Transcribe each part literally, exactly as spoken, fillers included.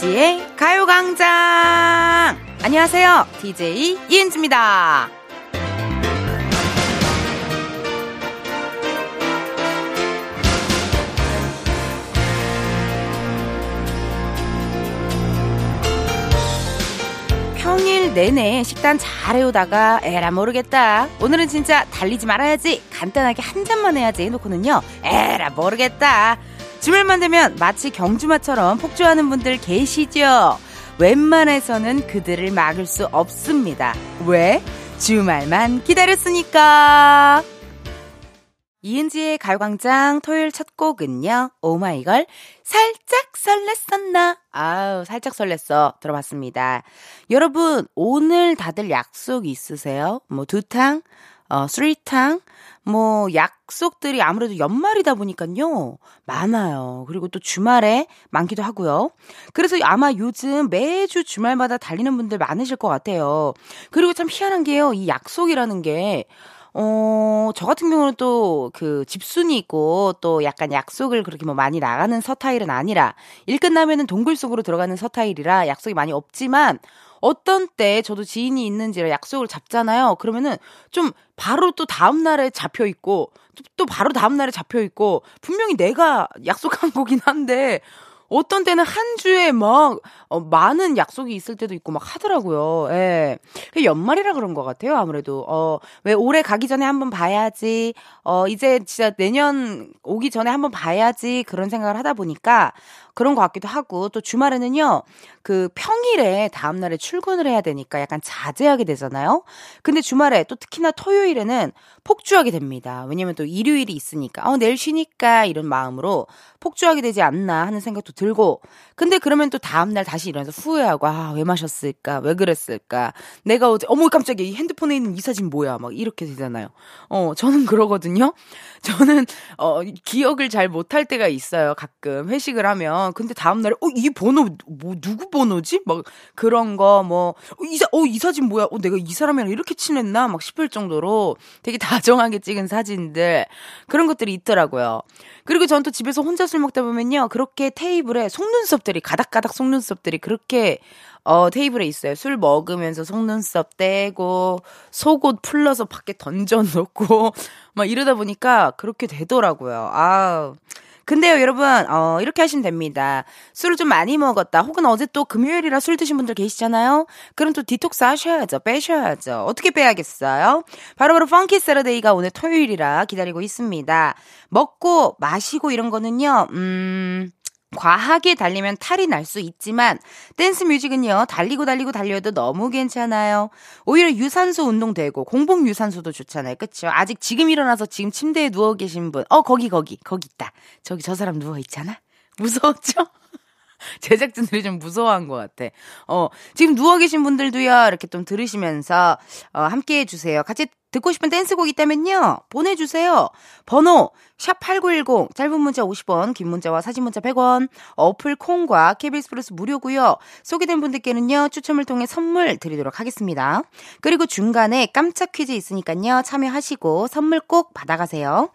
이은지의 가요광장. 안녕하세요, 디제이 이은지입니다. 평일 내내 식단 잘 해오다가 에라 모르겠다, 오늘은 진짜 달리지 말아야지, 간단하게 한 잔만 해야지 해놓고는요, 에라 모르겠다, 주말만 되면 마치 경주마처럼 폭주하는 분들 계시죠? 웬만해서는 그들을 막을 수 없습니다. 왜? 주말만 기다렸으니까. 이은지의 가요광장 토요일 첫 곡은요, 오마이걸 살짝 설렜었나? 아우, 살짝 설렜어 들어봤습니다. 여러분, 오늘 다들 약속 있으세요? 뭐 두탕, 어, 쓰리탕, 뭐 약속들이 아무래도 연말이다 보니까요 많아요. 그리고 또 주말에 많기도 하고요. 그래서 아마 요즘 매주 주말마다 달리는 분들 많으실 것 같아요. 그리고 참 희한한 게요, 이 약속이라는 게 어, 저 같은 경우는 또 그 집순이 있고 또 약간 약속을 그렇게 뭐 많이 나가는 서타일은 아니라, 일 끝나면은 동굴 속으로 들어가는 서타일이라 약속이 많이 없지만, 어떤 때 저도 지인이 있는지라 약속을 잡잖아요. 그러면은 좀 바로 또 다음 날에 잡혀 있고 또 바로 다음 날에 잡혀 있고, 분명히 내가 약속한 거긴 한데 어떤 때는 한 주에 막 어, 많은 약속이 있을 때도 있고 막 하더라고요. 예. 연말이라 그런 것 같아요. 아무래도 어, 왜 올해 가기 전에 한번 봐야지, 어, 이제 진짜 내년 오기 전에 한번 봐야지, 그런 생각을 하다 보니까 그런 것 같기도 하고, 또 주말에는요 그 평일에 다음날에 출근을 해야 되니까 약간 자제하게 되잖아요. 근데 주말에 또 특히나 토요일에는 폭주하게 됩니다. 왜냐면 또 일요일이 있으니까 어, 내일 쉬니까 이런 마음으로 폭주하게 되지 않나 하는 생각도 들고, 근데 그러면 또 다음날 다시 일어나서 후회하고, 아, 왜 마셨을까, 왜 그랬을까, 내가 어제 어머 깜짝이야, 이 핸드폰에 있는 이 사진 뭐야, 막 이렇게 되잖아요. 어, 저는 그러거든요. 저는 어, 기억을 잘 못할 때가 있어요. 가끔 회식을 하면. 근데 다음날에 어, 이 번호 뭐 누구 번호지? 막 그런 거 뭐 어, 이, 어, 이 사진 뭐야? 어, 내가 이 사람이랑 이렇게 친했나? 막 싶을 정도로 되게 다정하게 찍은 사진들, 그런 것들이 있더라고요. 그리고 전 또 집에서 혼자 술 먹다 보면요 그렇게 테이블에 속눈썹들이, 가닥가닥 속눈썹들이 그렇게 어, 테이블에 있어요. 술 먹으면서 속눈썹 떼고 속옷 풀러서 밖에 던져놓고 막 이러다 보니까 그렇게 되더라고요. 아우, 근데요 여러분, 어, 이렇게 하시면 됩니다. 술을 좀 많이 먹었다, 혹은 어제 또 금요일이라 술 드신 분들 계시잖아요. 그럼 또 디톡스 하셔야죠. 빼셔야죠. 어떻게 빼야겠어요? 바로바로 펑키 새러데이가 오늘 토요일이라 기다리고 있습니다. 먹고 마시고 이런 거는요 음... 과하게 달리면 탈이 날 수 있지만, 댄스 뮤직은요 달리고 달리고 달려도 너무 괜찮아요. 오히려 유산소 운동되고 공복 유산소도 좋잖아요. 그쵸? 아직 지금 일어나서 지금 침대에 누워 계신 분, 어 거기 거기 거기 있다, 저기 저 사람 누워 있잖아, 무서웠죠? 제작진들이 좀 무서워한 것 같아. 어, 지금 누워 계신 분들도요 이렇게 좀 들으시면서 어, 함께해 주세요. 같이 듣고 싶은 댄스곡 있다면요 보내주세요. 번호 샵 팔구일공, 짧은 문자 오십 원, 긴 문자와 사진 문자 백 원, 어플 콩과 케이비에스 플러스 무료고요. 소개된 분들께는요 추첨을 통해 선물 드리도록 하겠습니다. 그리고 중간에 깜짝 퀴즈 있으니까요 참여하시고 선물 꼭 받아가세요.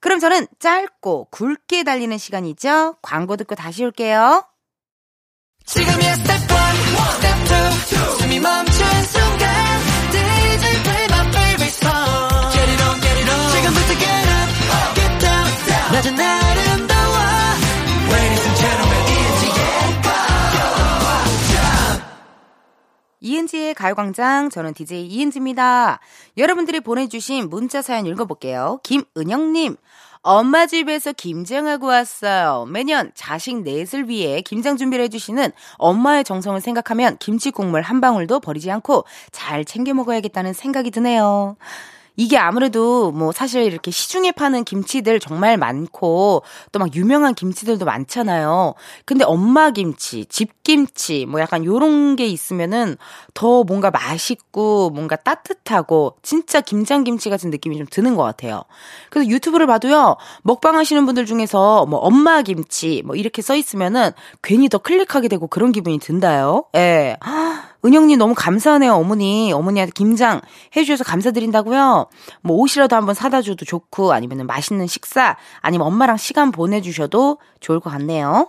그럼 저는 짧고 굵게 달리는 시간이죠. 광고 듣고 다시 올게요. 지금이야 스텝 일, 스텝 이, 숨이 멈춘 순간 디제이 play my favorite song. Get it on, get it on, 지금부터 get up, get down, down. 낮은 아름다워 Ladies and gentlemen, 이은지의 가요광장. 이은지의 가요광장, 저는 디제이 이은지입니다. 여러분들이 보내주신 문자 사연 읽어볼게요. 김은영님, 엄마 집에서 김장하고 왔어요. 매년 자식 넷을 위해 김장 준비를 해주시는 엄마의 정성을 생각하면 김치 국물 한 방울도 버리지 않고 잘 챙겨 먹어야겠다는 생각이 드네요. 이게 아무래도 뭐 사실 이렇게 시중에 파는 김치들 정말 많고 또 막 유명한 김치들도 많잖아요. 근데 엄마 김치, 집김치 뭐 약간 요런 게 있으면은 더 뭔가 맛있고 뭔가 따뜻하고 진짜 김장김치 같은 느낌이 좀 드는 것 같아요. 그래서 유튜브를 봐도요 먹방 하시는 분들 중에서 뭐 엄마 김치 뭐 이렇게 써 있으면은 괜히 더 클릭하게 되고 그런 기분이 든다요. 예. 은영님 너무 감사하네요. 어머니, 어머니한테 김장 해주셔서 감사드린다고요. 뭐 옷이라도 한번 사다 줘도 좋고 아니면 맛있는 식사 아니면 엄마랑 시간 보내주셔도 좋을 것 같네요.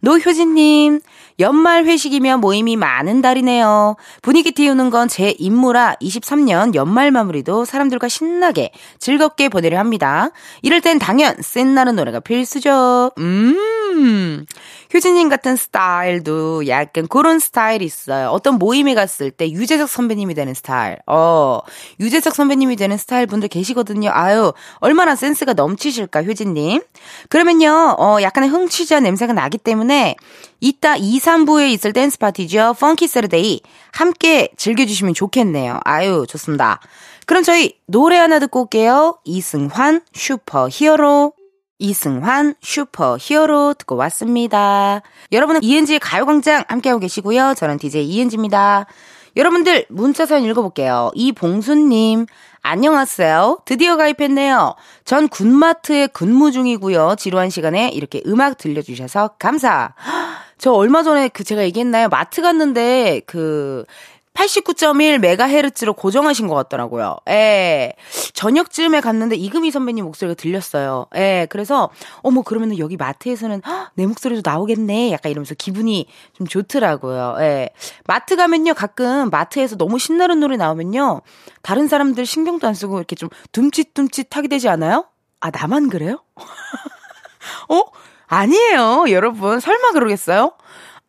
노효진님, 연말 회식이면 모임이 많은 달이네요. 분위기 띄우는 건 제 임무라 이십삼 년 연말 마무리도 사람들과 신나게 즐겁게 보내려 합니다. 이럴 땐 당연 센나는 노래가 필수죠. 음, 효진님 같은 스타일도 약간 그런 스타일이 있어요. 어떤 모임에 갔을 때 유재석 선배님이 되는 스타일. 어, 유재석 선배님이 되는 스타일 분들 계시거든요. 아유, 얼마나 센스가 넘치실까, 효진님. 그러면요, 어, 약간의 흥취자 냄새가 나기 때문에 이따 이, 삼부에 있을 댄스 파티죠. 펑키 새러데이 함께 즐겨주시면 좋겠네요. 아유, 좋습니다. 그럼 저희 노래 하나 듣고 올게요. 이승환 슈퍼 히어로. 이승환 슈퍼 히어로 듣고 왔습니다. 여러분은 이은지의 가요광장 함께하고 계시고요. 저는 디제이 이은지입니다. 여러분들 문자 사연 읽어볼게요. 이봉수님, 안녕하세요. 드디어 가입했네요. 전 군마트에 근무 중이고요. 지루한 시간에 이렇게 음악 들려주셔서 감사. 저 얼마 전에 그 제가 얘기했나요? 마트 갔는데 그 팔십구 점 일 메가헤르츠로 고정하신 것 같더라고요. 예. 저녁쯤에 갔는데 이금희 선배님 목소리가 들렸어요. 예. 그래서, 어머, 그러면은 여기 마트에서는 헉, 내 목소리도 나오겠네. 약간 이러면서 기분이 좀 좋더라고요. 예. 마트 가면요, 가끔 마트에서 너무 신나는 노래 나오면요, 다른 사람들 신경도 안 쓰고 이렇게 좀 둠칫둠칫하게 되지 않아요? 아, 나만 그래요? 어? 아니에요, 여러분. 설마 그러겠어요?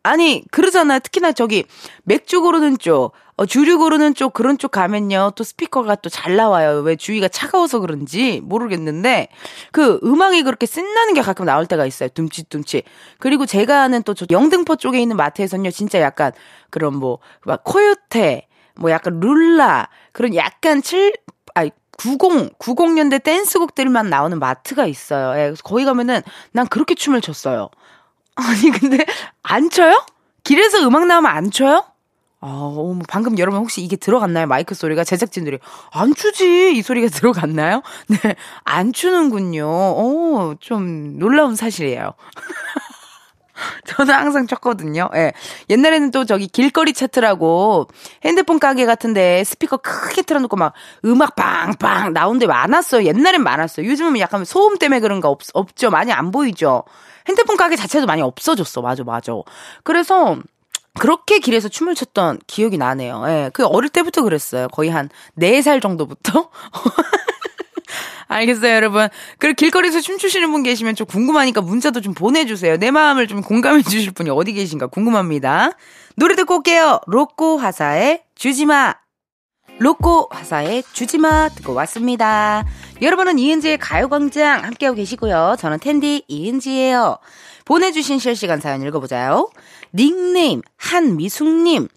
아니, 그러잖아요. 특히나 저기 맥주 고르는 쪽, 어, 주류 고르는 쪽 그런 쪽 가면요, 또 스피커가 또 잘 나와요. 왜 주위가 차가워서 그런지 모르겠는데 그 음악이 그렇게 신나는 게 가끔 나올 때가 있어요. 둠칫둠칫. 그리고 제가 아는 또 저 영등포 쪽에 있는 마트에서는요, 진짜 약간 그런 뭐 막 코요테, 뭐 약간 룰라 그런 약간 칠 아이 구십, 구십 년대 댄스곡들만 나오는 마트가 있어요. 예, 그래서 거기 가면은 난 그렇게 춤을 췄어요. 아니, 근데 안 쳐요? 길에서 음악 나오면 안 쳐요? 어, 방금 여러분 혹시 이게 들어갔나요? 마이크 소리가 제작진들이 안 추지 이 소리가 들어갔나요? 네, 안 추는군요. 오, 좀 놀라운 사실이에요. 저는 항상 쳤거든요. 예. 옛날에는 또 저기 길거리 차트라고 핸드폰 가게 같은데 스피커 크게 틀어놓고 막 음악 빵빵 나온 데 많았어요. 옛날엔 많았어요. 요즘은 약간 소음 때문에 그런가 없, 없죠. 많이 안 보이죠. 핸드폰 가게 자체도 많이 없어졌어. 맞아, 맞아. 그래서 그렇게 길에서 춤을 췄던 기억이 나네요. 예. 그 어릴 때부터 그랬어요. 거의 한 네 살 정도부터. 알겠어요, 여러분. 그리고 길거리에서 춤추시는 분 계시면 좀 궁금하니까 문자도 좀 보내주세요. 내 마음을 좀 공감해 주실 분이 어디 계신가 궁금합니다. 노래 듣고 올게요. 로꼬 화사의 주지마. 로꼬 화사의 주지마 듣고 왔습니다. 여러분은 이은지의 가요광장 함께하고 계시고요. 저는 텐디 이은지예요. 보내주신 실시간 사연 읽어보자요. 닉네임 한미숙님.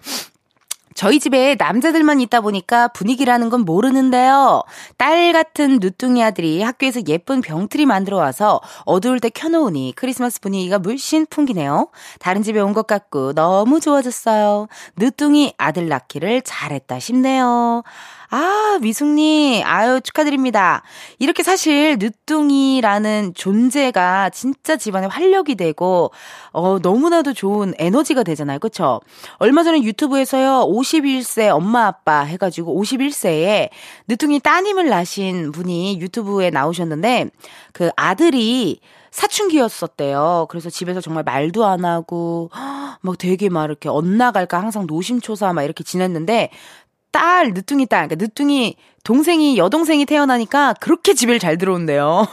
저희 집에 남자들만 있다 보니까 분위기라는 건 모르는데요. 딸 같은 누뚱이 아들이 학교에서 예쁜 병틀이 만들어 와서 어두울 때 켜놓으니 크리스마스 분위기가 물씬 풍기네요. 다른 집에 온 것 같고 너무 좋아졌어요. 누뚱이 아들 낳기를 잘했다 싶네요. 아, 미숙님, 아유, 축하드립니다. 이렇게 사실 늦둥이라는 존재가 진짜 집안의 활력이 되고 어 너무나도 좋은 에너지가 되잖아요. 그렇죠? 얼마 전에 유튜브에서요, 오십일 세 엄마 아빠 해가지고 오십일 세에 늦둥이 따님을 낳으신 분이 유튜브에 나오셨는데 그 아들이 사춘기였었대요. 그래서 집에서 정말 말도 안 하고 막 되게 막 이렇게 엇나갈까 항상 노심초사 막 이렇게 지냈는데 딸, 늦둥이 딸, 그러니까 늦둥이 동생이 여동생이 태어나니까 그렇게 집에를 잘 들어온대요.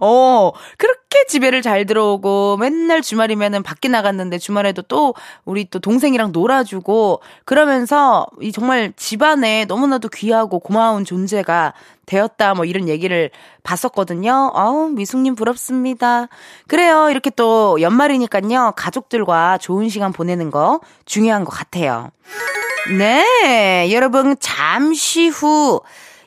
어, 그렇게 집에를 잘 들어오고 맨날 주말이면은 밖에 나갔는데 주말에도 또 우리 또 동생이랑 놀아주고 그러면서 이 정말 집안에 너무나도 귀하고 고마운 존재가 되었다 뭐 이런 얘기를 봤었거든요. 아우, 미숙님 부럽습니다. 그래요. 이렇게 또 연말이니까요, 가족들과 좋은 시간 보내는 거 중요한 것 같아요. 네, 여러분, 잠시 후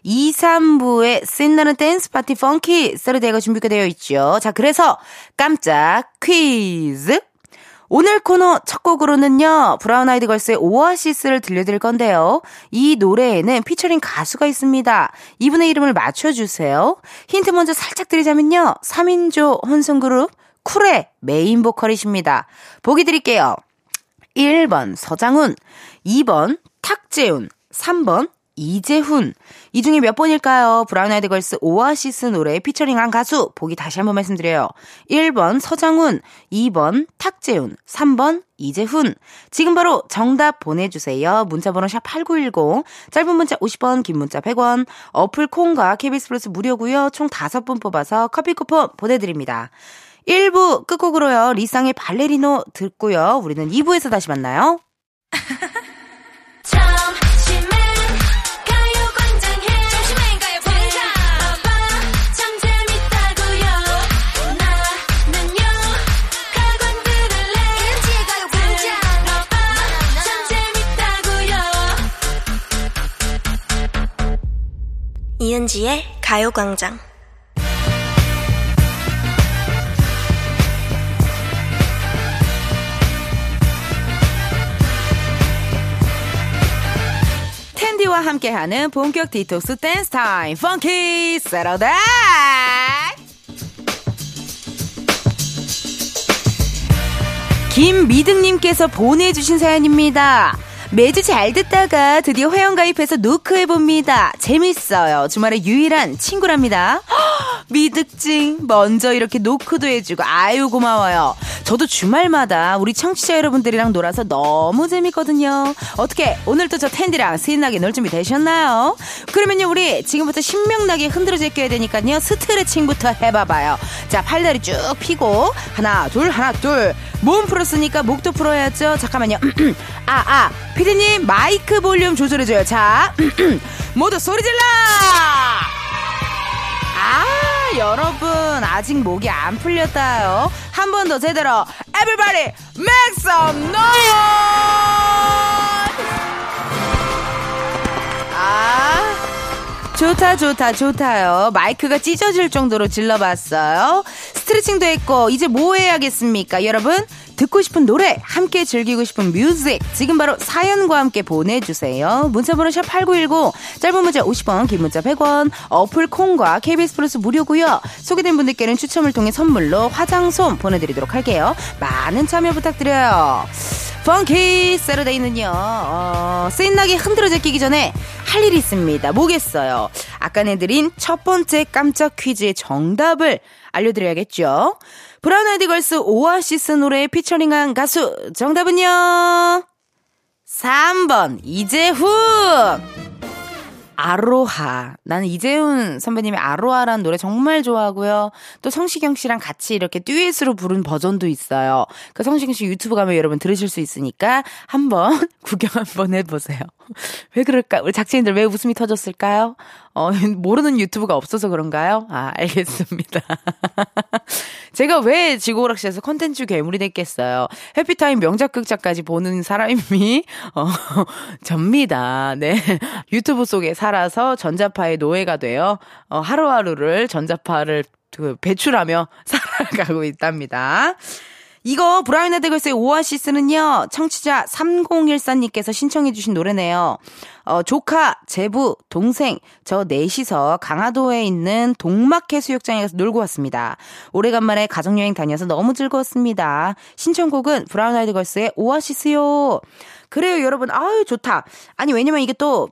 이, 삼부에 신나는 댄스 파티 펑키 새러데이가 준비가 되어 있죠. 자, 그래서 깜짝 퀴즈. 오늘 코너 첫 곡으로는요, 브라운 아이드 걸스의 오아시스를 들려드릴 건데요, 이 노래에는 피처링 가수가 있습니다. 이분의 이름을 맞춰주세요. 힌트 먼저 살짝 드리자면요, 삼인조 혼성그룹 쿨의 메인 보컬이십니다. 보기 드릴게요. 일 번 서장훈, 이 번 탁재훈, 삼 번 이재훈. 이 중에 몇 번일까요? 브라운 아이드 걸스 오아시스 노래에 피처링한 가수 보기 다시 한번 말씀드려요. 일 번 서장훈, 이 번 탁재훈, 삼 번 이재훈. 지금 바로 정답 보내주세요. 문자번호 샵 팔구일공, 짧은 문자 오십 원, 긴 문자 백 원, 어플 콩과 케이비에스 플러스 무료고요. 총 다섯 분 뽑아서 커피 쿠폰 보내드립니다. 일 부 끝곡으로요, 리쌍의 발레리노 듣고요. 우리는 이 부에서 다시 만나요. 이은지의 가요광장. 텐디와 함께하는 본격 디톡스 댄스 타임, 펑키 새러데이. 김미등님께서 보내주신 사연입니다. 매주 잘 듣다가 드디어 회원가입해서 노크해봅니다. 재밌어요. 주말에 유일한 친구랍니다. 허, 미득증 먼저 이렇게 노크도 해주고 아유 고마워요. 저도 주말마다 우리 청취자 여러분들이랑 놀아서 너무 재밌거든요. 어떻게 오늘도 저 텐디랑 신나게 놀 준비 되셨나요? 그러면요, 우리 지금부터 신명나게 흔들어 제껴야 되니까요, 스트레칭부터 해봐봐요. 자, 팔다리 쭉 펴고 하나 둘 하나 둘. 몸 풀었으니까 목도 풀어야죠. 잠깐만요. 아아 아. 피디님 마이크 볼륨 조절해줘요. 자, 모두 소리 질러. 아, 여러분 아직 목이 안 풀렸다요. 한 번 더 제대로 Everybody make some noise. 아, 좋다 좋다 좋다요. 마이크가 찢어질 정도로 질러봤어요. 스트레칭도 했고 이제 뭐 해야겠습니까? 여러분 듣고 싶은 노래, 함께 즐기고 싶은 뮤직, 지금 바로 사연과 함께 보내주세요. 문자번호 샵 팔구일공, 짧은 문자 오십 원, 긴 문자 백 원, 어플 콩과 케이비에스 플러스 무료고요. 소개된 분들께는 추첨을 통해 선물로 화장솜 보내드리도록 할게요. 많은 참여 부탁드려요. 펑키 새러데이는요, 어, 신나게 흔들어 제끼기 전에 할 일이 있습니다. 뭐겠어요? 아까 내드린 첫 번째 깜짝 퀴즈의 정답을 알려드려야겠죠. 브라운 아이드 걸스 오아시스 노래에 피처링한 가수, 정답은요 삼 번 이재훈. 아로하. 나는 이재훈 선배님의 아로하라는 노래 정말 좋아하고요. 또 성시경 씨랑 같이 이렇게 듀엣으로 부른 버전도 있어요. 그 성시경 씨 유튜브 가면 여러분 들으실 수 있으니까 한번 구경 한번 해보세요. 왜 그럴까? 우리 작진들 왜 웃음이 터졌을까요? 어, 모르는 유튜브가 없어서 그런가요? 아, 알겠습니다. 제가 왜 지구오락실에서 컨텐츠 괴물이 됐겠어요. 해피타임 명작극작까지 보는 사람이 어, 접니다. 네, 유튜브 속에 살아서 전자파의 노예가 되어 어, 하루하루를 전자파를 그, 배출하며 살아가고 있답니다. 이거 브라운 아이드 걸스의 오아시스는요, 청취자 삼공일사님께서 신청해 주신 노래네요. 어, 조카, 제부, 동생 저 넷이서 강화도에 있는 동막해수욕장에 가서 놀고 왔습니다. 오래간만에 가족여행 다녀서 너무 즐거웠습니다. 신청곡은 브라운 아이드 걸스의 오아시스요. 그래요 여러분, 아유 좋다. 아니 왜냐면 이게 또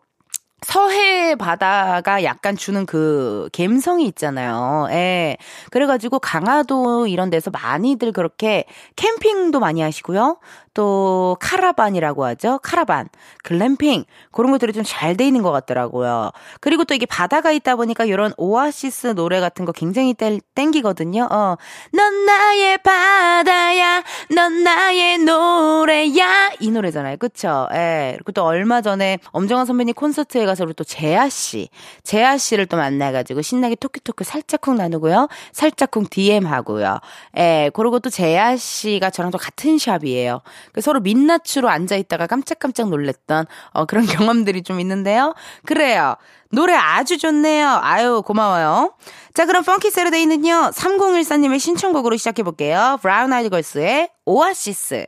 서해 바다가 약간 주는 그 갬성이 있잖아요. 예. 그래가지고 강화도 이런 데서 많이들 그렇게 캠핑도 많이 하시고요. 또 카라반이라고 하죠. 카라반, 글램핑 그런 것들이 좀 잘 돼 있는 것 같더라고요. 그리고 또 이게 바다가 있다 보니까 이런 오아시스 노래 같은 거 굉장히 땡, 땡기거든요. 어, 넌 나의 바다야, 넌 나의 노래야, 이 노래잖아요. 그쵸? 예. 그리고 또 얼마 전에 엄정화 선배님 콘서트에 가서 또 재아 씨, 재아 씨를 또 만나가지고 신나게 토끼토끼 살짝쿵 나누고요, 살짝쿵 디엠 하고요. 예. 그리고 또 재아 씨가 저랑 또 같은 샵이에요. 서로 민낯으로 앉아있다가 깜짝깜짝 놀랬던 어, 그런 경험들이 좀 있는데요. 그래요. 노래 아주 좋네요. 아유 고마워요. 자, 그럼 펑키 새러데이는요, 삼공일사님의 신청곡으로 시작해볼게요. 브라운 아이드 걸스의 오아시스.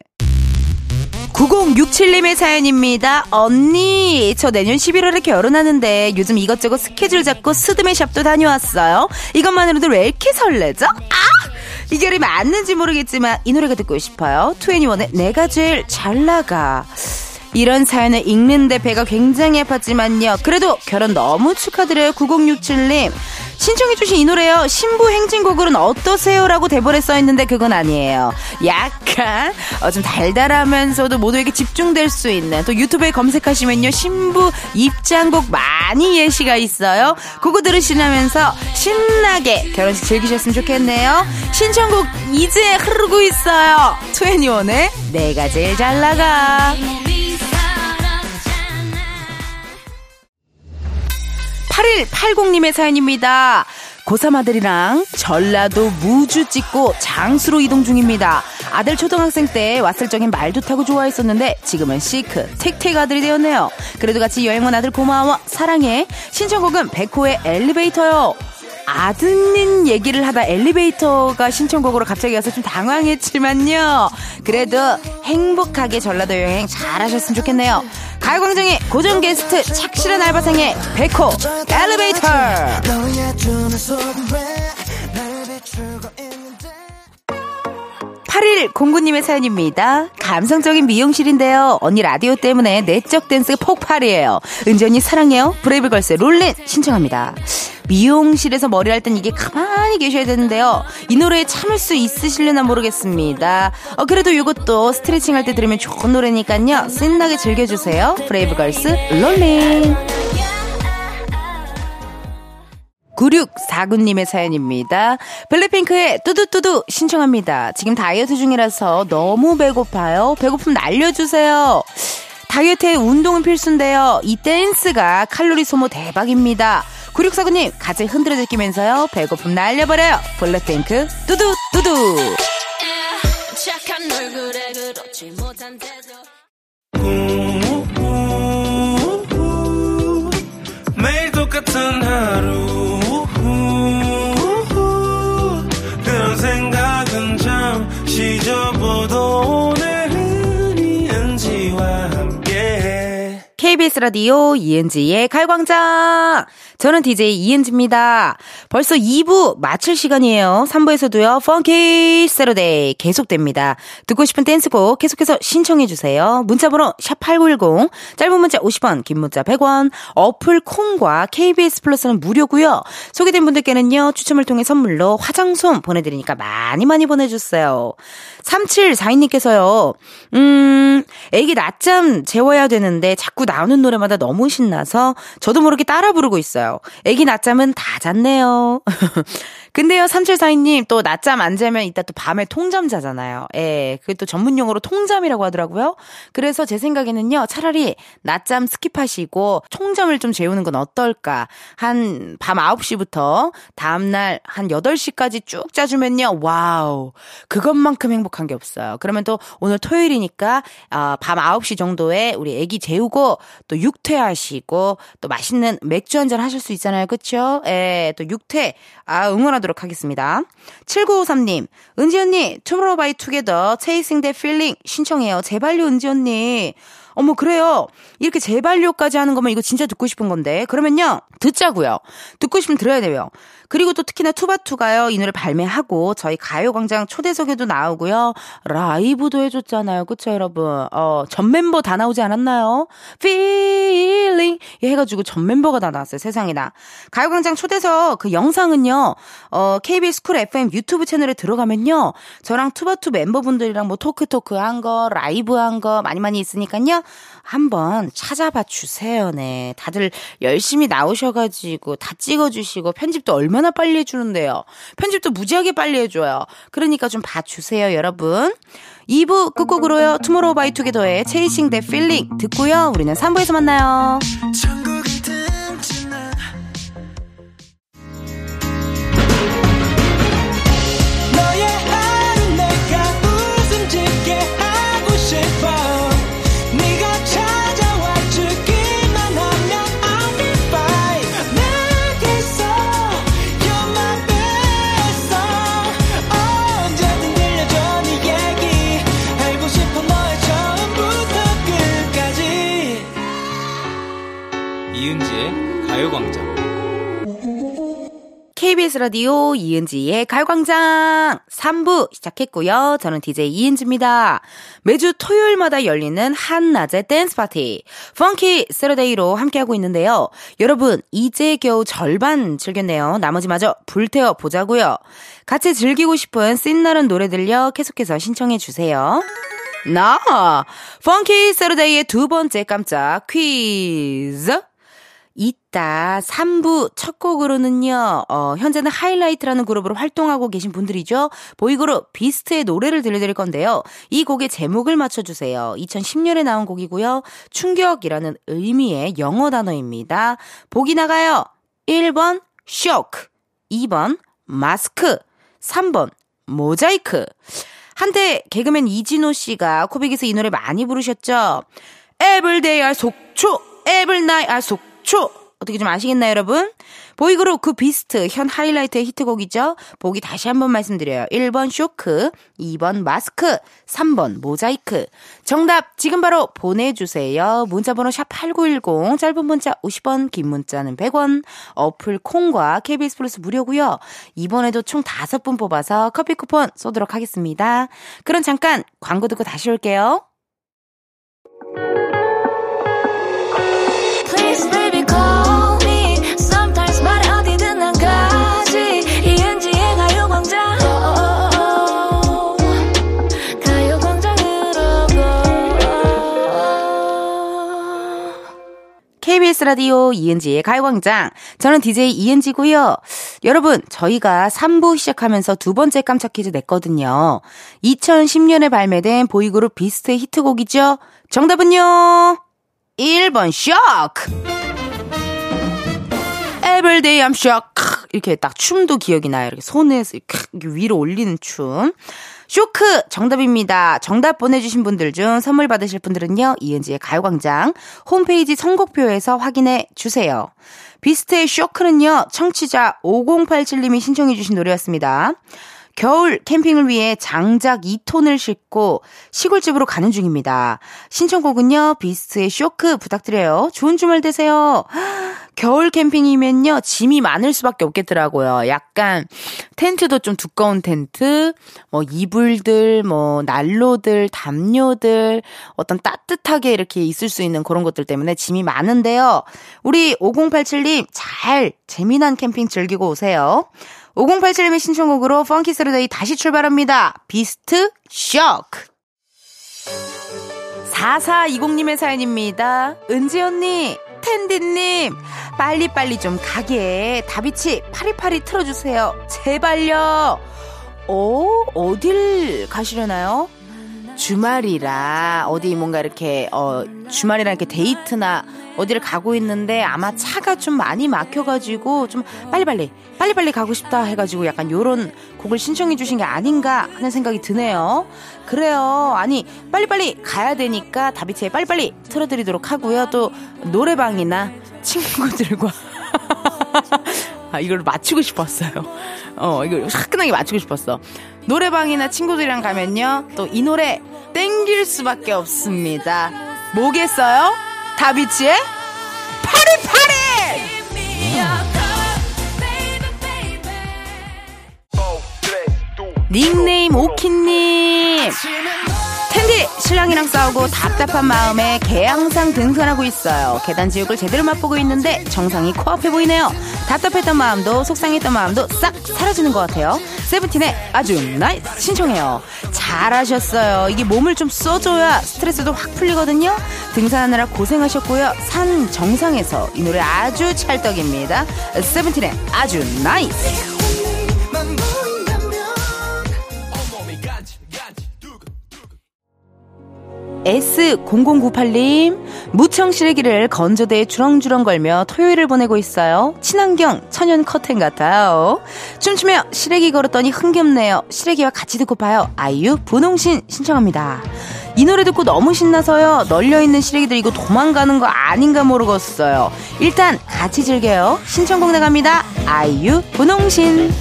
구공육칠님의 사연입니다. 언니, 저 내년 십일월에 결혼하는데 요즘 이것저것 스케줄 잡고 스드메 샵도 다녀왔어요. 이것만으로도 왜 이렇게 설레죠? 아! 이 결이 맞는지 모르겠지만 이 노래가 듣고 싶어요. 투애니원의 내가 제일 잘나가. 이런 사연을 읽는데 배가 굉장히 아팠지만요. 그래도 결혼 너무 축하드려요. 구공육칠님. 신청해주신 이 노래요. 신부 행진곡으로는 어떠세요? 라고 대본에 써있는데 그건 아니에요. 약간 어, 좀 달달하면서도 모두에게 집중될 수 있는, 또 유튜브에 검색하시면요, 신부 입장곡 많이 예시가 있어요. 그거 들으시면서 신나게 결혼식 즐기셨으면 좋겠네요. 신청곡 이제 흐르고 있어요. 투애니원의 내가 제일 잘나가. 팔일팔공님의 사연입니다. 고삼 아들이랑 전라도 무주 찍고 장수로 이동 중입니다. 아들 초등학생 때 왔을 적엔 말도 타고 좋아했었는데 지금은 시크, 택택 아들이 되었네요. 그래도 같이 여행 온 아들 고마워, 사랑해. 신청곡은 백호의 엘리베이터요. 아드님 얘기를 하다 엘리베이터가 신청곡으로 갑자기 와서 좀 당황했지만요. 그래도 행복하게 전라도 여행 잘하셨으면 좋겠네요. 가요광장의 고정 게스트, 착실한 알바생의 백호 엘리베이터. 팔일공구님의 사연입니다. 감성적인 미용실인데요. 언니 라디오 때문에 내적 댄스가 폭발이에요. 은지 언니 사랑해요. 브레이브걸스 롤렛 신청합니다. 미용실에서 머리 할 땐 이게 가만히 계셔야 되는데요. 이 노래에 참을 수 있으실려나 모르겠습니다. 어, 그래도 이것도 스트레칭 할 때 들으면 좋은 노래니까요. 신나게 즐겨주세요. 브레이브걸스 롤링. 구육사구님의 사연입니다. 블랙핑크의 뚜두뚜두 신청합니다. 지금 다이어트 중이라서 너무 배고파요. 배고픔 날려주세요. 다이어트에 운동은 필수인데요. 이 댄스가 칼로리 소모 대박입니다. 구육사구님 같이 흔들어 느끼면서요. 배고픔 날려버려요. 블랙핑크 뚜두뚜두. 매일 똑같은 하루 그런 생각은 잠시 접어도 케이비에스 라디오 이은지의 가요광장. 저는 디제이 이은지입니다. 벌써 이 부 마칠 시간이에요. 삼 부에서도요. 펑키 새러데이 계속됩니다. 듣고 싶은 댄스곡 계속해서 신청해주세요. 문자번호 샵팔구일공, 짧은 문자 오십 원, 긴 문자 백 원, 어플 콩과 케이비에스 플러스는 무료고요. 소개된 분들께는요, 추첨을 통해 선물로 화장솜 보내드리니까 많이 많이 보내주세요. 삼칠사이님께서요. 음, 애기 낮잠 재워야 되는데 자꾸 나 나오는 노래마다 너무 신나서 저도 모르게 따라 부르고 있어요. 애기 낮잠은 다 잤네요. 근데요, 삼칠사이님, 또 낮잠 안 자면 이따 또 밤에 통잠 자잖아요. 예, 그게 또 전문 용어로 통잠이라고 하더라고요. 그래서 제 생각에는요, 차라리 낮잠 스킵하시고 통잠을 좀 재우는 건 어떨까. 한 밤 아홉 시부터 다음날 한 여덟 시까지 쭉 자주면요, 와우, 그것만큼 행복한 게 없어요. 그러면 또 오늘 토요일이니까 어, 밤 아홉 시 정도에 우리 애기 재우고 또 육퇴하시고 또 맛있는 맥주 한잔 하실 수 있잖아요. 그쵸? 예, 또 육퇴 아 응원하도록 하겠습니다. 칠구오삼님. 은지 언니 투모로우바이투게더 Chasing That Feeling 신청해요. 제발요 은지 언니. 어머 그래요. 이렇게 제발요까지 하는 거면 이거 진짜 듣고 싶은 건데. 그러면요, 듣자고요. 듣고 싶으면 들어야 돼요. 그리고 또 특히나 투바투가요, 이 노래 발매하고 저희 가요광장 초대석에도 나오고요, 라이브도 해줬잖아요. 그쵸 여러분. 어, 전 멤버 다 나오지 않았나요? Feeling 해가지고 전 멤버가 다 나왔어요. 세상에나. 가요광장 초대석 그 영상은요, 어, 케이비에스 쿨 에프엠 유튜브 채널에 들어가면요, 저랑 투바투 멤버분들이랑 뭐 토크토크 한 거, 라이브 한 거 많이 많이 있으니까요, 한번 찾아봐 주세요. 네, 다들 열심히 나오셔가지고 다 찍어주시고 편집도 얼마나 빨리 해주는데요. 편집도 무지하게 빨리 해줘요. 그러니까 좀 봐주세요 여러분. 이 부 끝곡으로요, 투모로우 바이 투게더의 Chasing That Feeling 듣고요, 우리는 삼 부에서 만나요. 케이비에스 라디오 이은지의 가요광장 삼 부 시작했고요. 저는 디제이 이은지입니다. 매주 토요일마다 열리는 한낮의 댄스 파티 펑키 새러데이로 함께하고 있는데요. 여러분 이제 겨우 절반 즐겼네요. 나머지 마저 불태워 보자고요. 같이 즐기고 싶은 신나는 노래 들려 계속해서 신청해 주세요. 나 no. 펑키 새러데이의 두 번째 깜짝 퀴즈. 이따 삼 부 첫 곡으로는요. 어, 현재는 하이라이트라는 그룹으로 활동하고 계신 분들이죠. 보이그룹 비스트의 노래를 들려드릴 건데요. 이 곡의 제목을 맞춰주세요. 이천십 년에 나온 곡이고요. 충격이라는 의미의 영어 단어입니다. 보기 나가요. 일 번 쇼크, 이 번 마스크, 삼 번 모자이크. 한때 개그맨 이진호 씨가 코빅에서 이 노래 많이 부르셨죠. Everyday 알 속초, Evernight 알 속초. 어떻게 좀 아시겠나요, 여러분? 보이그룹 그 비스트, 현 하이라이트의 히트곡이죠. 보기 다시 한번 말씀드려요. 일 번 쇼크, 이 번 마스크, 삼 번 모자이크. 정답 지금 바로 보내주세요. 문자번호 샵 팔구일공, 짧은 문자 오십 원, 긴 문자는 백 원, 어플 콩과 케이비에스 플러스 무료고요. 이번에도 총 다섯 분 뽑아서 커피 쿠폰 쏘도록 하겠습니다. 그럼 잠깐 광고 듣고 다시 올게요. 케이비에스 라디오 이은지의 가요광장. 저는 디제이 이은지고요. 여러분 저희가 삼 부 시작하면서 두 번째 깜짝 퀴즈 냈거든요. 이천십 년에 발매된 보이그룹 비스트의 히트곡이죠. 정답은요. 일 번 쇼크. Everyday I'm shocked. 이렇게 딱 춤도 기억이 나요. 이렇게 손에서 이렇게 위로 올리는 춤. 쇼크 정답입니다. 정답 보내주신 분들 중 선물 받으실 분들은요. 이은지의 가요광장 홈페이지 선곡표에서 확인해 주세요. 비스트의 쇼크는요. 청취자 오공팔칠님이 신청해 주신 노래였습니다. 겨울 캠핑을 위해 장작 이 톤을 싣고 시골집으로 가는 중입니다. 신청곡은요. 비스트의 쇼크 부탁드려요. 좋은 주말 되세요. 겨울 캠핑이면요. 짐이 많을 수밖에 없겠더라고요. 약간 텐트도 좀 두꺼운 텐트, 뭐 이불들, 뭐 난로들, 담요들, 어떤 따뜻하게 이렇게 있을 수 있는 그런 것들 때문에 짐이 많은데요. 우리 오공팔칠님 잘 재미난 캠핑 즐기고 오세요. 오공팔칠님의 신청곡으로 펑키 새러데이 다시 출발합니다. 비스트 쇼크. 사사이공님의 사연입니다. 은지 언니, 텐디님 빨리빨리 좀 가게 다비치 파리파리 틀어주세요. 제발요. 어? 어딜 가시려나요? 주말이라 어디 뭔가 이렇게 어 주말이라 이렇게 데이트나 어디를 가고 있는데 아마 차가 좀 많이 막혀가지고 좀 빨리빨리 빨리빨리 가고 싶다 해가지고 약간 요런 곡을 신청해 주신 게 아닌가 하는 생각이 드네요. 그래요. 아니 빨리빨리 가야 되니까 다비치에 빨리빨리 틀어드리도록 하고요. 또 노래방이나 친구들과 아, 이걸 맞추고 싶었어요. 어, 이걸 화끈하게 맞추고 싶었어. 노래방이나 친구들이랑 가면요. 또 이 노래 땡길 수밖에 없습니다. 뭐겠어요? 다비치의 파리파리! 닉네임 오키님. 텐디 신랑이랑 싸우고 답답한 마음에 개항상 등산하고 있어요. 계단 지옥을 제대로 맛보고 있는데 정상이 코앞에 보이네요. 답답했던 마음도 속상했던 마음도 싹 사라지는 것 같아요. 세븐틴의 아주 나이스 신청해요. 잘하셨어요. 이게 몸을 좀 써줘야 스트레스도 확 풀리거든요. 등산하느라 고생하셨고요. 산 정상에서 이 노래 아주 찰떡입니다. 세븐틴의 아주 나이스. 에스 공공구팔님 무청 시래기를 건조대에 주렁주렁 걸며 토요일을 보내고 있어요. 친환경 천연 커튼 같아요. 춤추며 시래기 걸었더니 흥겹네요. 시래기와 같이 듣고 봐요. 아이유 분홍신 신청합니다. 이 노래 듣고 너무 신나서요. 널려있는 시래기들 이거 도망가는 거 아닌가 모르겠어요. 일단 같이 즐겨요. 신청곡 나갑니다. 아이유 분홍신.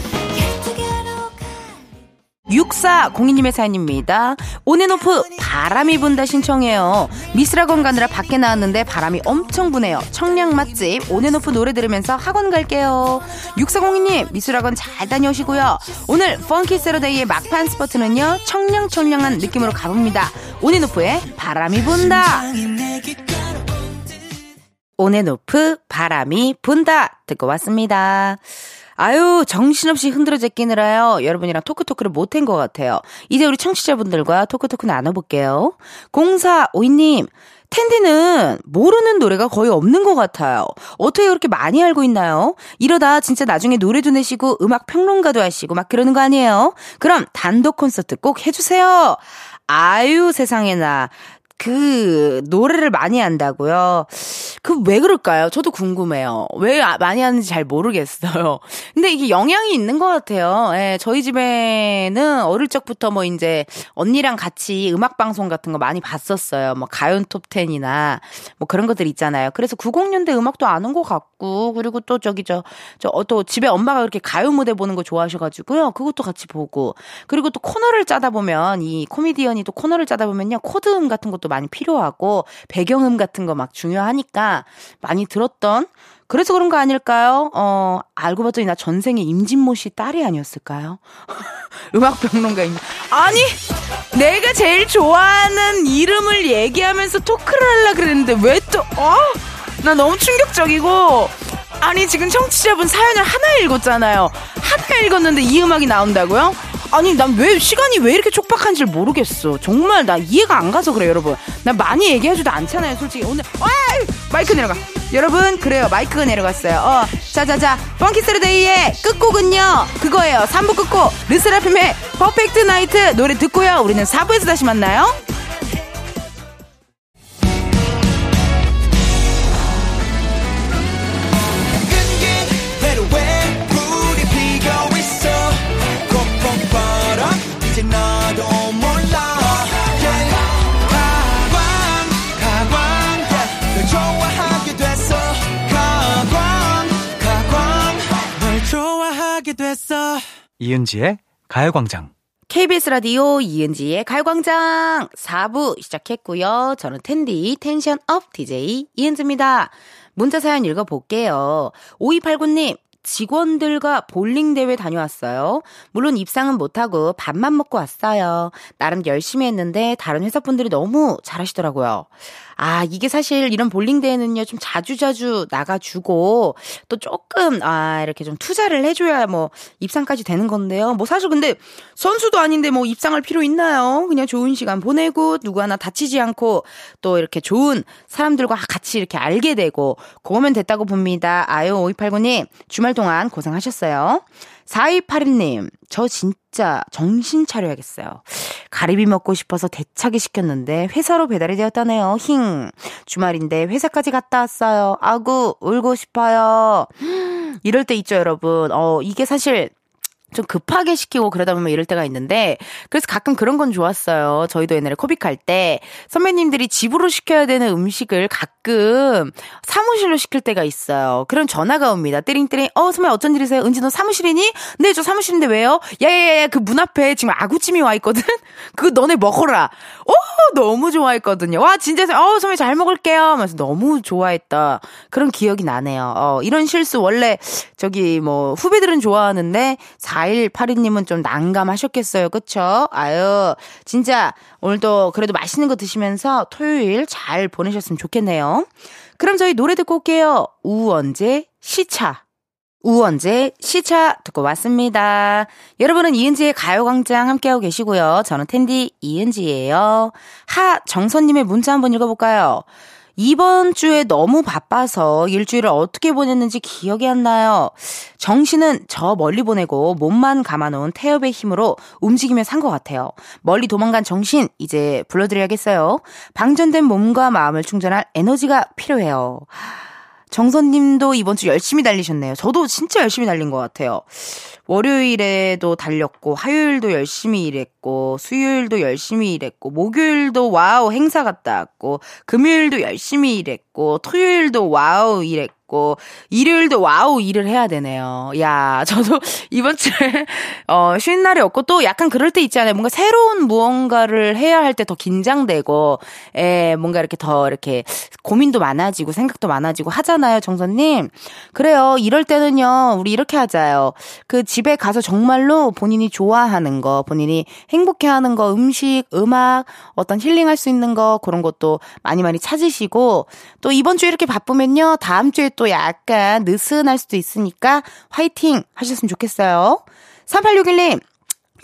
육사공이님의 사연입니다. 온앤오프 바람이 분다 신청해요. 미술학원 가느라 밖에 나왔는데 바람이 엄청 부네요. 청량 맛집 온앤오프 노래 들으면서 학원 갈게요. 육사공이님 미술학원 잘 다녀오시고요. 오늘 펑키 새러데이의 막판 스포트는요, 청량청량한 느낌으로 가봅니다. 온앤오프의 바람이 분다. 온앤오프 바람이 분다 듣고 왔습니다. 아유, 정신없이 흔들어져 끼느라요. 여러분이랑 토크토크를 못한 것 같아요. 이제 우리 청취자분들과 토크토크 나눠볼게요. 공사오이님, 텐디는 모르는 노래가 거의 없는 것 같아요. 어떻게 그렇게 많이 알고 있나요? 이러다 진짜 나중에 노래도 내시고 음악 평론가도 하시고 막 그러는 거 아니에요? 그럼 단독 콘서트 꼭 해주세요. 아유, 세상에나. 그 노래를 많이 한다고요? 그 왜 그럴까요? 저도 궁금해요. 왜 많이 하는지 잘 모르겠어요. 근데 이게 영향이 있는 것 같아요. 예, 저희 집에는 어릴 적부터 뭐 이제 언니랑 같이 음악방송 같은 거 많이 봤었어요. 뭐 가요톱텐이나 뭐 그런 것들 있잖아요. 그래서 구십 년대 음악도 아는 것 같고, 그리고 또 저기 저, 저, 또 집에 엄마가 이렇게 가요 무대 보는 거 좋아하셔가지고요. 그것도 같이 보고. 그리고 또 코너를 짜다 보면, 이 코미디언이 또 코너를 짜다 보면요, 코드음 같은 것도 많이 필요하고 배경음 같은 거 막 중요하니까 많이 들었던, 그래서 그런 거 아닐까요? 어, 알고 봤더니 나 전생에 임진모 씨 딸이 아니었을까요? 음악평론가입니다. 아니, 내가 제일 좋아하는 이름을 얘기하면서 토크를 하려고 그랬는데 왜 또, 어? 나 너무 충격적이고, 아니 지금 청취자분 사연을 하나 읽었잖아요. 하나 읽었는데 이 음악이 나온다고요? 아니 난 왜 시간이 왜 이렇게 촉박한지 모르겠어. 정말 나 이해가 안 가서 그래요. 여러분, 나 많이 얘기해줘도 않잖아요 솔직히. 오늘 어이! 마이크 내려가. 여러분 그래요, 마이크가 내려갔어요. 어, 자자자, 펑키 새러데이의 끝곡은요 그거예요. 삼 부 끝곡 르세라핌의 퍼펙트 나이트 노래 듣고요, 우리는 사 부에서 다시 만나요. 이은지의 가요광장, 케이비에스 라디오 이은지의 가요광장 사 부 시작했고요. 저는 텐디 텐션업 디제이 이은지입니다. 문자 사연 읽어볼게요. 오이팔구님, 직원들과 볼링 대회 다녀왔어요. 물론 입상은 못하고 밥만 먹고 왔어요. 나름 열심히 했는데 다른 회사분들이 너무 잘하시더라고요. 아, 이게 사실 이런 볼링 대회는요, 좀 자주자주 나가주고 또 조금 아 이렇게 좀 투자를 해줘야 뭐 입상까지 되는 건데요. 뭐 사실 근데 선수도 아닌데 뭐 입상할 필요 있나요? 그냥 좋은 시간 보내고 누구 하나 다치지 않고 또 이렇게 좋은 사람들과 같이 이렇게 알게 되고 그거면 됐다고 봅니다. 아유, 오이팔구님 주말 동안 고생하셨어요. 사이팔이님, 저 진짜 정신 차려야겠어요. 가리비 먹고 싶어서 대차게 시켰는데 회사로 배달이 되었다네요. 힝. 주말인데 회사까지 갔다 왔어요. 아구, 울고 싶어요. 이럴 때 있죠, 여러분. 어, 이게 사실 좀 급하게 시키고 그러다 보면 이럴 때가 있는데, 그래서 가끔 그런 건 좋았어요. 저희도 옛날에 코빅 할 때 선배님들이 집으로 시켜야 되는 음식을 가끔 사무실로 시킬 때가 있어요. 그럼 전화가 옵니다. 띠링띠링. 어, 선배 어쩐 일이세요? 은지 너 사무실이니? 네, 저 사무실인데 왜요? 야야야, 그 문 앞에 지금 아구찜이 와 있거든. 그거 너네 먹어라. 어, 너무 좋아했거든요. 와, 진짜. 어, 선배 잘 먹을게요 하면서 너무 좋아했다. 그런 기억이 나네요. 어, 이런 실수 원래 저기 뭐 후배들은 좋아하는데 사일팔이님은 좀 난감하셨겠어요. 그쵸? 아유, 진짜 오늘도 그래도 맛있는 거 드시면서 토요일 잘 보내셨으면 좋겠네요. 그럼 저희 노래 듣고 올게요. 우원재 시차. 우원재 시차 듣고 왔습니다. 여러분은 이은지의 가요광장 함께하고 계시고요. 저는 텐디 이은지예요. 하정선님의 문자 한번 읽어볼까요? 이번 주에 너무 바빠서 일주일을 어떻게 보냈는지 기억이 안 나요. 정신은 저 멀리 보내고 몸만 감아놓은 태엽의 힘으로 움직이며 산 것 같아요. 멀리 도망간 정신 이제 불러드려야겠어요. 방전된 몸과 마음을 충전할 에너지가 필요해요. 정선님도 이번 주 열심히 달리셨네요. 저도 진짜 열심히 달린 것 같아요. 월요일에도 달렸고, 화요일도 열심히 일했고, 수요일도 열심히 일했고, 목요일도 와우 행사 갔다 왔고, 금요일도 열심히 일했고, 토요일도 와우 일했고, 있고 일요일도 와우 일을 해야 되네요. 야, 저도 이번 주에 어, 쉬는 날이 없고 또 약간 그럴 때 있지 않아요? 뭔가 새로운 무언가를 해야 할 때 더 긴장되고 에, 뭔가 이렇게 더 이렇게 고민도 많아지고 생각도 많아지고 하잖아요, 정선님. 그래요. 이럴 때는요, 우리 이렇게 하자요. 그 집에 가서 정말로 본인이 좋아하는 거, 본인이 행복해하는 거, 음식, 음악, 어떤 힐링할 수 있는 거 그런 것도 많이 많이 찾으시고 또 이번 주에 이렇게 바쁘면요 다음 주에 또 약간 느슨할 수도 있으니까 화이팅 하셨으면 좋겠어요. 삼팔육일 님,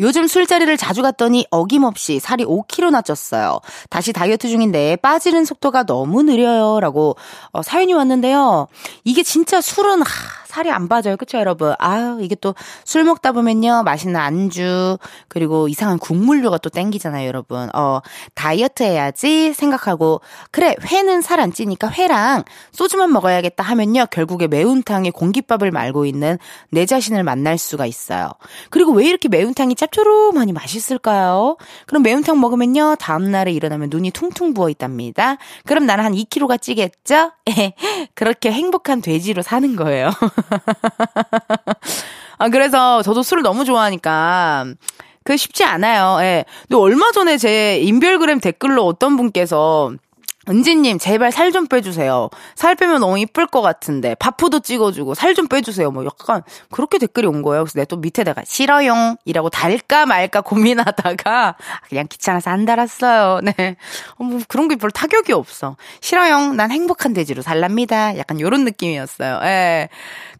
요즘 술자리를 자주 갔더니 어김없이 살이 오 킬로그램나 쪘어요. 다시 다이어트 중인데 빠지는 속도가 너무 느려요. 라고 어, 사연이 왔는데요. 이게 진짜 술은 하, 살이 안 빠져요. 그쵸 여러분? 아, 이게 또 술 먹다 보면요. 맛있는 안주 그리고 이상한 국물류가 또 땡기잖아요. 여러분. 어, 다이어트 해야지 생각하고 그래 회는 살 안 찌니까 회랑 소주만 먹어야겠다 하면요. 결국에 매운탕에 공깃밥을 말고 있는 내 자신을 만날 수가 있어요. 그리고 왜 이렇게 매운탕이 짭조름하니 맛있을까요? 그럼 매운탕 먹으면요 다음날에 일어나면 눈이 퉁퉁 부어있답니다. 그럼 나는 한 이 킬로그램가 찌겠죠? 그렇게 행복한 돼지로 사는 거예요. 아, 그래서 저도 술을 너무 좋아하니까 그게 쉽지 않아요. 예. 근데 얼마 전에 제 인별그램 댓글로 어떤 분께서 은지님 제발 살 좀 빼주세요. 살 빼면 너무 이쁠 것 같은데 바프도 찍어주고 살 좀 빼주세요. 뭐 약간 그렇게 댓글이 온 거예요. 그래서 내가 또 밑에다가 싫어용 이라고 달까 말까 고민하다가 그냥 귀찮아서 안 달았어요. 네, 뭐 그런 게 별로 타격이 없어. 싫어용 난 행복한 돼지로 살랍니다. 약간 이런 느낌이었어요. 예.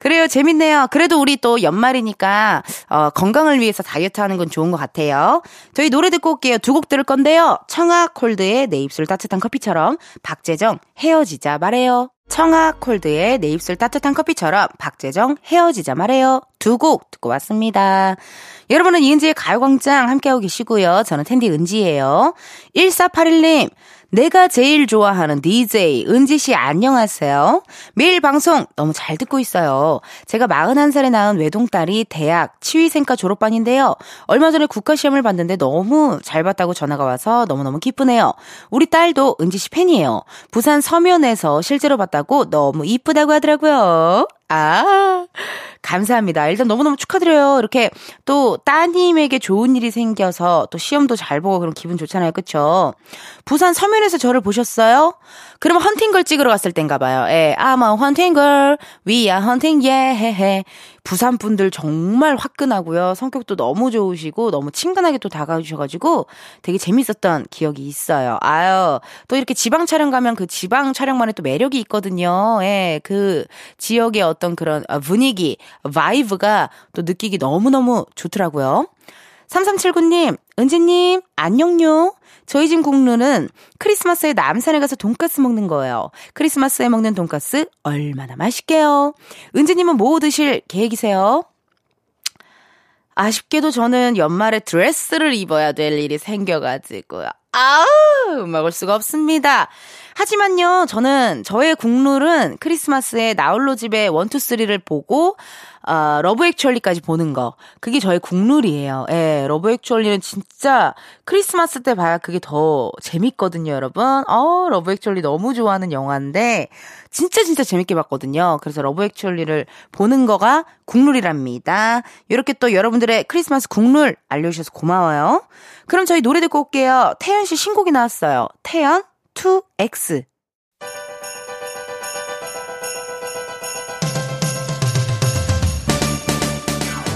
그래요, 재밌네요. 그래도 우리 또 연말이니까 어, 건강을 위해서 다이어트하는 건 좋은 것 같아요. 저희 노래 듣고 올게요. 두 곡 들을 건데요. 청아 콜드의 내 입술 따뜻한 커피처럼, 박재정 헤어지자 말해요. 청아 콜드의 내 입술 따뜻한 커피처럼, 박재정 헤어지자 말해요. 두 곡 듣고 왔습니다. 여러분은 이은지의 가요광장 함께하고 계시고요. 저는 텐디 은지예요. 일사팔일 님, 내가 제일 좋아하는 디제이 은지씨 안녕하세요. 매일 방송 너무 잘 듣고 있어요. 제가 마흔한 살에 낳은 외동딸이 대학 치위생과 졸업반인데요. 얼마 전에 국가시험을 봤는데 너무 잘 봤다고 전화가 와서 너무너무 기쁘네요. 우리 딸도 은지씨 팬이에요. 부산 서면에서 실제로 봤다고 너무 이쁘다고 하더라고요. 아, 감사합니다. 일단 너무너무 축하드려요. 이렇게 또 따님에게 좋은 일이 생겨서 또 시험도 잘 보고 그런 기분 좋잖아요. 그쵸? 부산 서면에서 저를 보셨어요? 그럼 헌팅걸 찍으러 갔을 땐가 봐요. 예, I'm a hunting girl, we are hunting, yeah. 부산 분들 정말 화끈하고요. 성격도 너무 좋으시고 너무 친근하게 또 다가오셔가지고 되게 재밌었던 기억이 있어요. 아유, 또 이렇게 지방 촬영 가면 그 지방 촬영만의 또 매력이 있거든요. 예, 그 지역의 어떤 그런 분위기, 바이브가 또 느끼기 너무너무 좋더라고요. 삼삼칠구 님, 은지님 안녕요. 저희 집 국룰은 크리스마스에 남산에 가서 돈가스 먹는 거예요. 크리스마스에 먹는 돈가스 얼마나 맛있게요. 은지님은 뭐 드실 계획이세요? 아쉽게도 저는 연말에 드레스를 입어야 될 일이 생겨가지고요. 아우, 먹을 수가 없습니다. 하지만요, 저는 저의 국룰은 크리스마스에 나홀로 집에 원, 투, 쓰리를 보고 어, 러브 액츄얼리까지 보는 거. 그게 저의 국룰이에요. 예, 러브 액츄얼리는 진짜 크리스마스 때 봐야 그게 더 재밌거든요, 여러분. 어, 러브 액츄얼리 너무 좋아하는 영화인데 진짜 진짜 재밌게 봤거든요. 그래서 러브 액츄얼리를 보는 거가 국룰이랍니다. 이렇게 또 여러분들의 크리스마스 국룰 알려주셔서 고마워요. 그럼 저희 노래 듣고 올게요. 태연 씨 신곡이 나왔어요. 태연 투 엑스.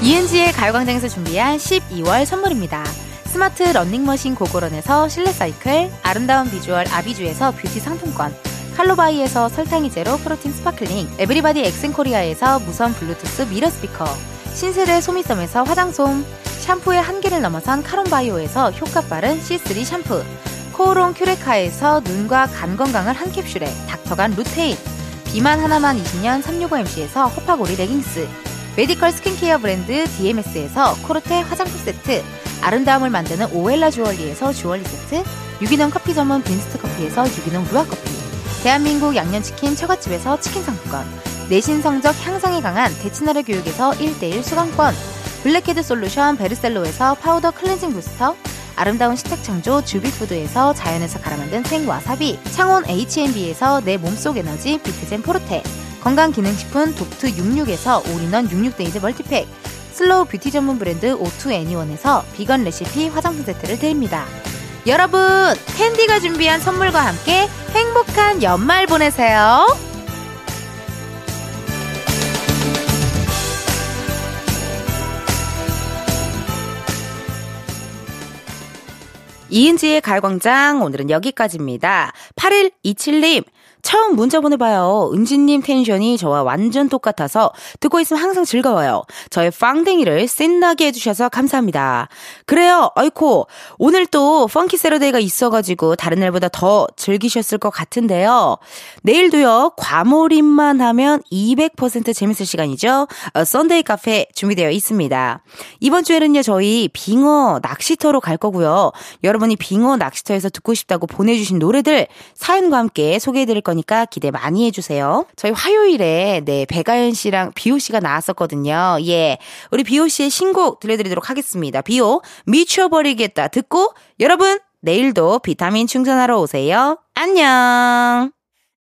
이은지의 가요광장에서 준비한 십이월 선물입니다. 스마트 러닝머신 고고런에서 실내 사이클, 아름다운 비주얼 아비주에서 뷰티 상품권, 칼로바이에서 설탕이 제로 프로틴 스파클링, 에브리바디 엑센코리아에서 무선 블루투스 미러 스피커, 신세대 소미섬에서 화장솜, 샴푸의 한계를 넘어선 카론바이오에서 효과 빠른 씨 쓰리 샴푸, 코오롱 큐레카에서 눈과 간 건강을 한 캡슐에 닥터간 루테인, 비만 하나만 이십 년 삼육오 엠씨에서 허파고리 레깅스, 메디컬 스킨케어 브랜드 디엠에스에서 코르테 화장품 세트, 아름다움을 만드는 오엘라 주얼리에서 주얼리 세트, 유기농 커피 전문 빈스트 커피에서 유기농 루아 커피, 대한민국 양념치킨 처갓집에서 치킨 상품권, 내신 성적 향상에 강한 대치나래 교육에서 일 대일 수강권, 블랙헤드 솔루션 베르셀로에서 파우더 클렌징 부스터, 아름다운 식탁 창조 주비푸드에서 자연에서 갈아 만든 생와사비, 창원 에이치앤비에서 내 몸속 에너지 비트젠 포르테, 건강기능식품 독트 육십육에서 올인원 육십육 데이즈 멀티팩, 슬로우 뷰티 전문 브랜드 오투애니원에서 비건 레시피 화장품 세트를 드립니다. 여러분, 캔디가 준비한 선물과 함께 행복한 연말 보내세요. 이은지의 가요광장 오늘은 여기까지입니다. 팔일이칠님 처음 문자 보내봐요. 은지님 텐션이 저와 완전 똑같아서 듣고 있으면 항상 즐거워요. 저의 빵댕이를 신나게 해주셔서 감사합니다. 그래요. 아이코 오늘 또 펑키 새러데이가 있어가지고 다른 날보다 더 즐기셨을 것 같은데요. 내일도요. 과몰입만 하면 이백 퍼센트 재밌을 시간이죠. 썬데이 카페 준비되어 있습니다. 이번 주에는요. 저희 빙어 낚시터로 갈 거고요. 여러분이 빙어 낚시터에서 듣고 싶다고 보내주신 노래들 사연과 함께 소개해드릴 거니까 기대 많이 해주세요. 저희 화요일에 네 백아연 씨랑 비오 씨가 나왔었거든요. 예, 우리 비오 씨의 신곡 들려드리도록 하겠습니다. 비오 미쳐버리겠다 듣고 여러분 내일도 비타민 충전하러 오세요. 안녕.